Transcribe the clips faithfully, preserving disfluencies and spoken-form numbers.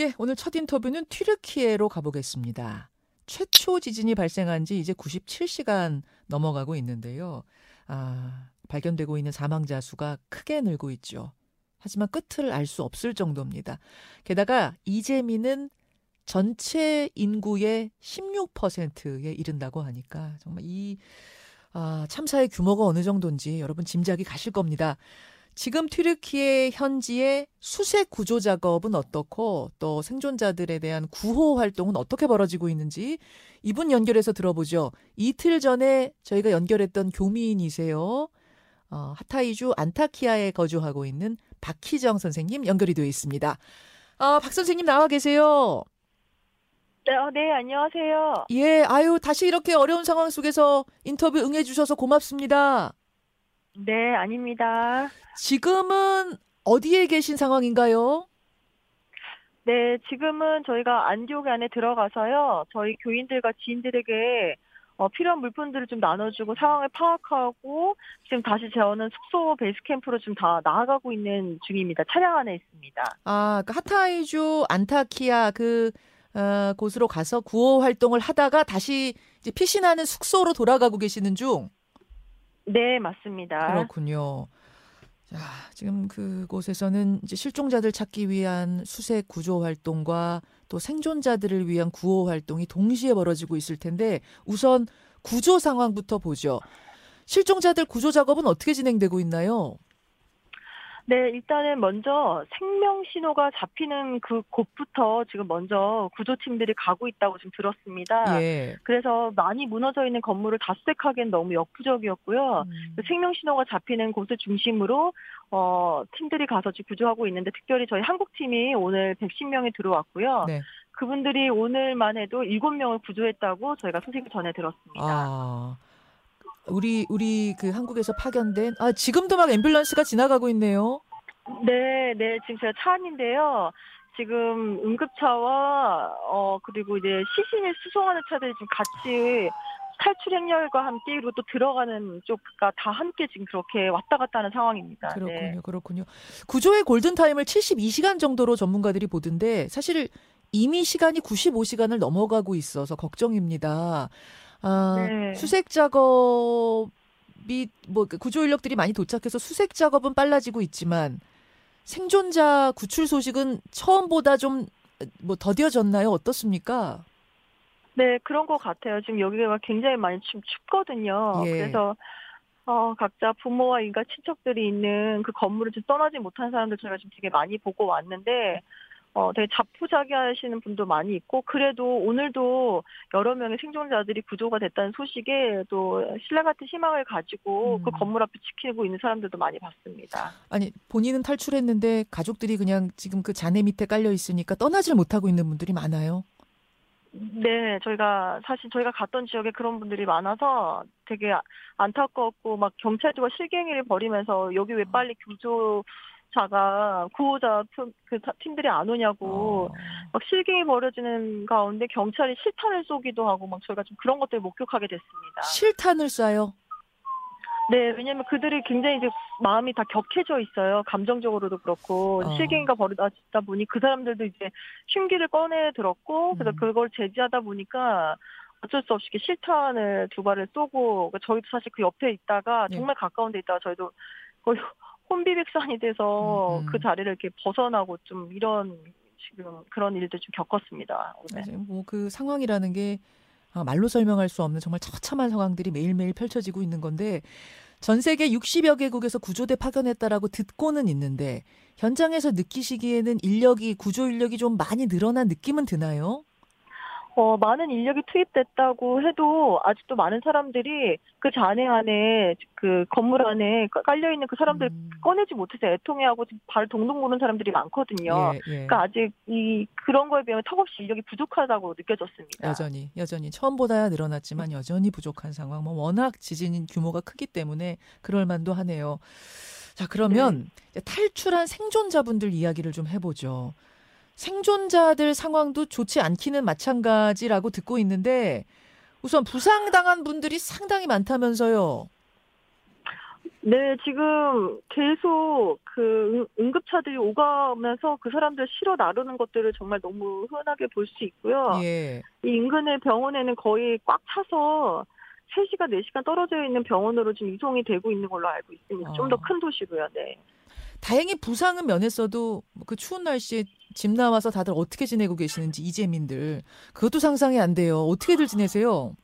예, 오늘 첫 인터뷰는 튀르키예로 가보겠습니다. 최초 지진이 발생한 지 이제 구십칠 시간 넘어가고 있는데요. 아, 발견되고 있는 사망자 수가 크게 늘고 있죠. 하지만 끝을 알 수 없을 정도입니다. 게다가 이재민은 전체 인구의 십육 퍼센트에 이른다고 하니까 정말 이 아, 참사의 규모가 어느 정도인지 여러분 짐작이 가실 겁니다. 지금 튀르키예 현지의 수색 구조 작업은 어떻고 또 생존자들에 대한 구호 활동은 어떻게 벌어지고 있는지 이분 연결해서 들어보죠. 이틀 전에 저희가 연결했던 교민이세요. 어, 하타이주 안타키아에 거주하고 있는 박희정 선생님 연결이 되어 있습니다. 어, 박 선생님 나와 계세요. 네, 어, 네, 안녕하세요. 예, 아유, 다시 이렇게 어려운 상황 속에서 인터뷰 응해주셔서 고맙습니다. 네, 아닙니다. 지금은 어디에 계신 상황인가요? 네, 지금은 저희가 안디옥 안에 들어가서요. 저희 교인들과 지인들에게 어, 필요한 물품들을 좀 나눠주고 상황을 파악하고 지금 다시 저는 숙소 베이스캠프로 지금 다 나아가고 있는 중입니다. 차량 안에 있습니다. 아, 그 하타이주 안타키아 그 어, 곳으로 가서 구호 활동을 하다가 다시 이제 피신하는 숙소로 돌아가고 계시는 중. 네, 맞습니다. 그렇군요. 자, 지금 그곳에서는 이제 실종자들 찾기 위한 수색 구조 활동과 또 생존자들을 위한 구호 활동이 동시에 벌어지고 있을 텐데 우선 구조 상황부터 보죠. 실종자들 구조 작업은 어떻게 진행되고 있나요? 네, 일단은 먼저 생명 신호가 잡히는 그 곳부터 지금 먼저 구조팀들이 가고 있다고 지금 들었습니다. 예. 그래서 많이 무너져 있는 건물을 다 수색하기엔 너무 역부족이었고요. 음. 생명 신호가 잡히는 곳을 중심으로 어, 팀들이 가서 지금 구조하고 있는데 특별히 저희 한국 팀이 오늘 백십 명이 들어왔고요. 네. 그분들이 오늘만 해도 일곱 명을 구조했다고 저희가 소식을 전해 들었습니다. 아. 우리 우리 그 한국에서 파견된 아 지금도 막 앰뷸런스가 지나가고 있네요. 네, 네 지금 제가 차 안인데요. 지금 응급차와 어 그리고 이제 시신을 수송하는 차들이 지금 같이 탈출 행렬과 함께 그리고 또 들어가는 쪽과 다 함께 지금 그렇게 왔다 갔다 하는 상황입니다. 그렇군요, 네. 그렇군요. 구조의 골든 타임을 칠십이 시간 정도로 전문가들이 보던데 사실 이미 시간이 구십오 시간을 넘어가고 있어서 걱정입니다. 아, 네. 수색 작업이 뭐 구조 인력들이 많이 도착해서 수색 작업은 빨라지고 있지만 생존자 구출 소식은 처음보다 좀 뭐 더뎌졌나요? 어떻습니까? 네, 그런 것 같아요. 지금 여기가 굉장히 많이 좀 춥거든요. 예. 그래서 어, 각자 부모와 일가 친척들이 있는 그 건물을 좀 떠나지 못한 사람들 저희가 지금 되게 많이 보고 왔는데. 어, 되게 자포자기 하시는 분도 많이 있고, 그래도 오늘도 여러 명의 생존자들이 구조가 됐다는 소식에 또 신라 같은 희망을 가지고 음. 그 건물 앞에 지키고 있는 사람들도 많이 봤습니다. 아니, 본인은 탈출했는데 가족들이 그냥 지금 그 잔해 밑에 깔려 있으니까 떠나질 못하고 있는 분들이 많아요? 네, 저희가 사실 저희가 갔던 지역에 그런 분들이 많아서 되게 안타까웠고, 막 경찰들과 실갱이를 벌이면서 여기 왜 빨리 구조, 자가 구호자 그 팀들이 안 오냐고 어. 막 실갱이 벌어지는 가운데 경찰이 실탄을 쏘기도 하고 막 저희가 좀 그런 것들을 목격하게 됐습니다. 실탄을 쏴요? 네, 왜냐하면 그들이 굉장히 이제 마음이 다 격해져 있어요. 감정적으로도 그렇고 어. 실갱이가 벌어지다 보니 그 사람들도 이제 흉기를 꺼내 들었고 그래서 음. 그걸 제지하다 보니까. 어쩔 수 없이 실탄을 두 발을 쏘고 저희도 사실 그 옆에 있다가 네. 정말 가까운 데 있다가 저희도 거의 혼비백산이 돼서 음. 그 자리를 이렇게 벗어나고 좀 이런 지금 그런 일들 좀 겪었습니다. 뭐 그 상황이라는 게 말로 설명할 수 없는 정말 처참한 상황들이 매일매일 펼쳐지고 있는 건데 전 세계 육십여 개국에서 구조대 파견했다라고 듣고는 있는데 현장에서 느끼시기에는 인력이 구조 인력이 좀 많이 늘어난 느낌은 드나요? 어, 많은 인력이 투입됐다고 해도 아직도 많은 사람들이 그 잔해 안에 그 건물 안에 깔려있는 그 사람들 음. 꺼내지 못해서 애통해하고 지금 발 동동 구는 사람들이 많거든요. 예, 예. 그러니까 아직 이 그런 거에 비하면 턱없이 인력이 부족하다고 느껴졌습니다. 여전히 여전히 처음보다야 늘어났지만 여전히 부족한 상황. 뭐 워낙 지진 규모가 크기 때문에 그럴 만도 하네요. 자 그러면 네. 탈출한 생존자분들 이야기를 좀 해보죠. 생존자들 상황도 좋지 않기는 마찬가지라고 듣고 있는데 우선 부상당한 분들이 상당히 많다면서요. 네, 지금 계속 그 응급차들이 오가면서 그 사람들 실어 나르는 것들을 정말 너무 흔하게 볼 수 있고요. 예. 이 인근의 병원에는 거의 꽉 차서 세 시간, 네 시간 떨어져 있는 병원으로 지금 이송이 되고 있는 걸로 알고 있습니다. 좀 더 큰 도시고요. 네. 다행히 부상은 면했어도 그 추운 날씨에 집 나와서 다들 어떻게 지내고 계시는지 이재민들. 그것도 상상이 안 돼요. 어떻게들 지내세요?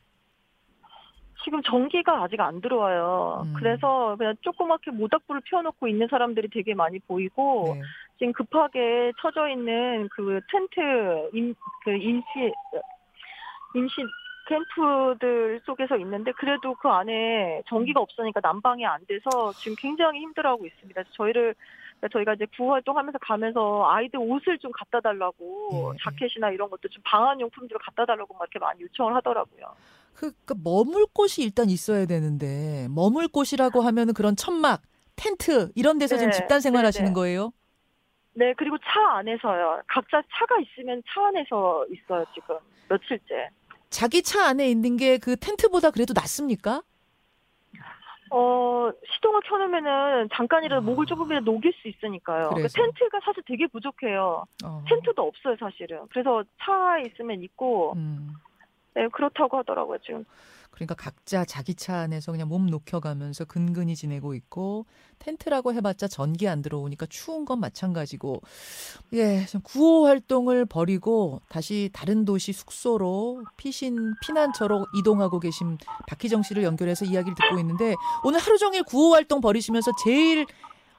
지금 전기가 아직 안 들어와요. 음. 그래서 그냥 조그맣게 모닥불을 피워놓고 있는 사람들이 되게 많이 보이고, 네. 지금 급하게 쳐져 있는 그 텐트, 임, 그 임시, 임시 캠프들 속에서 있는데, 그래도 그 안에 전기가 없으니까 난방이 안 돼서 지금 굉장히 힘들어하고 있습니다. 저희를, 저희가 이제 구호활동 하면서 가면서 아이들 옷을 좀 갖다 달라고, 네. 자켓이나 이런 것도 좀 방한용품들을 갖다 달라고 막 이렇게 많이 요청을 하더라고요. 그, 그 머물 곳이 일단 있어야 되는데, 머물 곳이라고 하면은 그런 천막, 텐트 이런 데서, 네, 지금 집단 생활하시는 거예요? 네, 그리고 차 안에서요. 각자 차가 있으면 차 안에서 있어요. 지금 며칠째. 자기 차 안에 있는 게 그 텐트보다 그래도 낫습니까? 어, 시동을 켜놓으면은 잠깐이라도 목을 조금이라도 녹일 수 있으니까요. 그러니까 텐트가 사실 되게 부족해요. 어. 텐트도 없어요, 사실은. 그래서 차에 있으면 있고. 음. 네, 그렇다고 하더라고요, 지금. 그러니까 각자 자기 차 안에서 그냥 몸 녹여가면서 근근히 지내고 있고, 텐트라고 해봤자 전기 안 들어오니까 추운 건 마찬가지고, 예, 구호 활동을 벌이고 다시 다른 도시 숙소로 피신, 피난처로 이동하고 계신 박희정 씨를 연결해서 이야기를 듣고 있는데, 오늘 하루 종일 구호 활동 벌이시면서 제일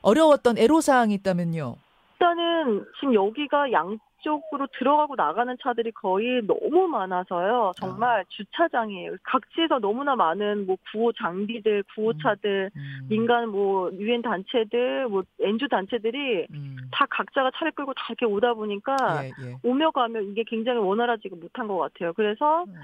어려웠던 애로사항이 있다면요? 일단은 지금 여기가 양 쪽으로 들어가고 나가는 차들이 거의 너무 많아서요. 정말 아. 주차장이에요. 각지에서 너무나 많은 뭐 구호 장비들, 구호 차들, 음. 민간 뭐 유엔 단체들, 뭐 엔지오 단체들이 음. 다 각자가 차를 끌고 다 이렇게 오다 보니까 예, 예. 오며 가며 이게 굉장히 원활하지가 못한 것 같아요. 그래서 음.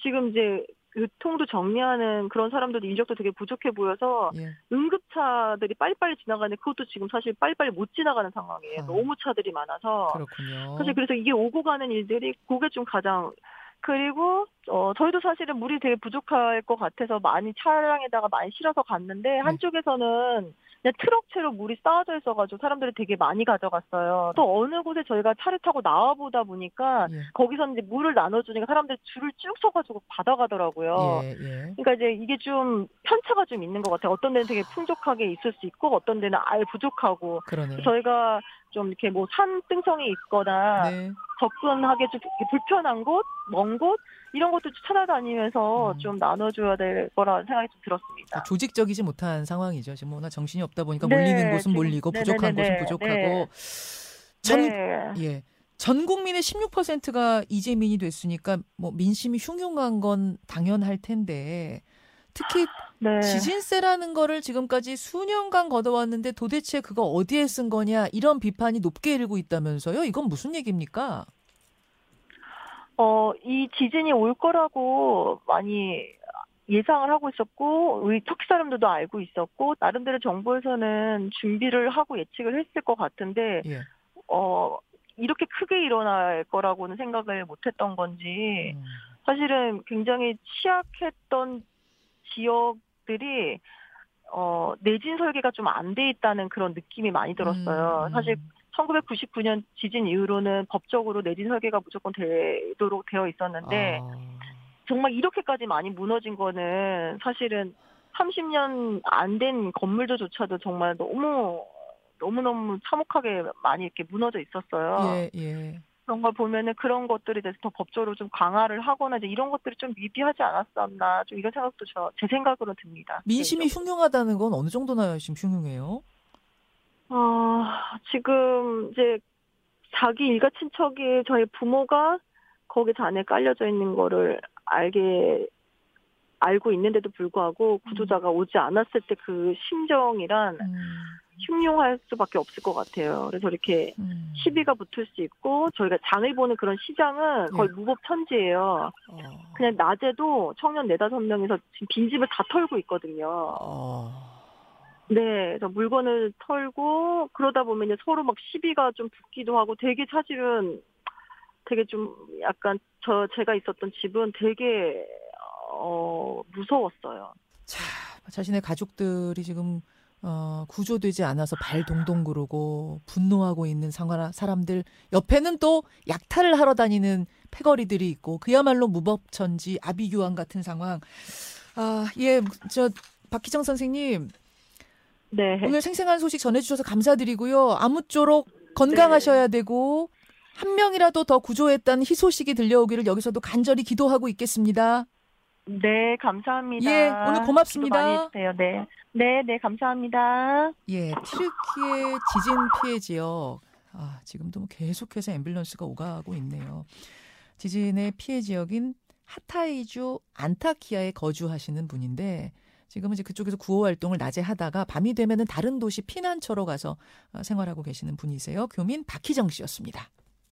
지금 이제 교통도 정리하는 그런 사람들도 인력도 되게 부족해 보여서 예. 응급차들이 빨리빨리 지나가는데 그것도 지금 사실 빨리빨리 못 지나가는 상황이에요. 아. 너무 차들이 많아서. 그렇군요. 사실 그래서 이게 오고 가는 일들이 그게 좀 가장. 그리고 어, 저희도 사실은 물이 되게 부족할 것 같아서 많이 차량에다가 많이 실어서 갔는데 네. 한쪽에서는 그냥 트럭채로 물이 쌓아져 있어가지고 사람들이 되게 많이 가져갔어요. 또 어느 곳에 저희가 차를 타고 나와보다 보니까 예. 거기서 이제 물을 나눠주니까 사람들이 줄을 쭉 서가지고 받아가더라고요. 예, 예. 그러니까 이제 이게 좀 편차가 좀 있는 것 같아요. 어떤 데는 되게 풍족하게 있을 수 있고 어떤 데는 아예 부족하고. 그러네. 저희가 좀 이렇게 뭐 산 등성이 있거나 네. 접근하기 좀 불편한 곳, 먼 곳 이런 것도 찾아다니면서 음. 좀 나눠줘야 될 거라는 생각이 좀 들었습니다. 아, 조직적이지 못한 상황이죠. 지금 워낙 정신이 없다 보니까 네, 몰리는 곳은 지금, 몰리고 네네네네. 부족한 곳은 부족하고. 네. 전, 네. 예, 전 국민의 십육 퍼센트가 이재민이 됐으니까 뭐 민심이 흉흉한 건 당연할 텐데 특히 네. 지진세라는 거를 지금까지 수년간 걷어왔는데 도대체 그거 어디에 쓴 거냐 이런 비판이 높게 일고 있다면서요. 이건 무슨 얘기입니까? 어, 이 지진이 올 거라고 많이 예상을 하고 있었고 우리 터키 사람들도 알고 있었고 나름대로 정부에서는 준비를 하고 예측을 했을 것 같은데 예. 어, 이렇게 크게 일어날 거라고는 생각을 못했던 건지 음. 사실은 굉장히 취약했던 지역들이 어, 내진 설계가 좀 안 돼 있다는 그런 느낌이 많이 들었어요. 음. 사실 천구백구십구 년 지진 이후로는 법적으로 내진 설계가 무조건 되도록 되어 있었는데 아. 정말 이렇게까지 많이 무너진 거는 사실은 삼십 년 안 된 건물들조차도 정말 너무 너무너무 참혹하게 많이 이렇게 무너져 있었어요. 예, 예. 그런 걸 보면은 그런 것들에 대해서 더 법적으로 좀 강화를 하거나 이제 이런 것들이 좀 미비하지 않았었나 좀 이런 생각도 저 제 생각으로 듭니다. 민심이 흉흉하다는 건 어느 정도나 지금 흉흉해요? 어, 지금 이제 자기 일가 친척이 저희 부모가 거기 잔에 깔려져 있는 거를 알게 알고 있는데도 불구하고 구조자가 오지 않았을 때 그 심정이란. 음. 흉흉할 수밖에 없을 것 같아요. 그래서 이렇게 음. 시비가 붙을 수 있고 저희가 장을 보는 그런 시장은 거의 예. 무법천지예요. 어. 그냥 낮에도 청년 네다섯 명이서 지금 빈집을 다 털고 있거든요. 어. 네, 그래서 물건을 털고 그러다 보면 이제 서로 막 시비가 좀 붙기도 하고 되게 사실은 되게 좀 약간 저 제가 있었던 집은 되게 어, 무서웠어요. 자, 자신의 가족들이 지금 어, 구조되지 않아서 발 동동 구르고 분노하고 있는 사람들 옆에는 또 약탈을 하러 다니는 패거리들이 있고 그야말로 무법천지 아비규환 같은 상황. 아, 예, 저 박희정 선생님. 네. 오늘 생생한 소식 전해주셔서 감사드리고요. 아무쪼록 건강하셔야 네. 되고 한 명이라도 더 구조했다는 희소식이 들려오기를 여기서도 간절히 기도하고 있겠습니다. 네, 감사합니다. 예, 오늘 고맙습니다. 많이 해주세요. 네, 네, 네, 감사합니다. 예, 튀르키예 지진 피해 지역. 아, 지금도 계속해서 앰뷸런스가 오가고 있네요. 지진의 피해 지역인 하타이주 안타키아에 거주하시는 분인데 지금은 이제 그쪽에서 구호 활동을 낮에 하다가 밤이 되면은 다른 도시 피난처로 가서 생활하고 계시는 분이세요. 교민 박희정 씨였습니다.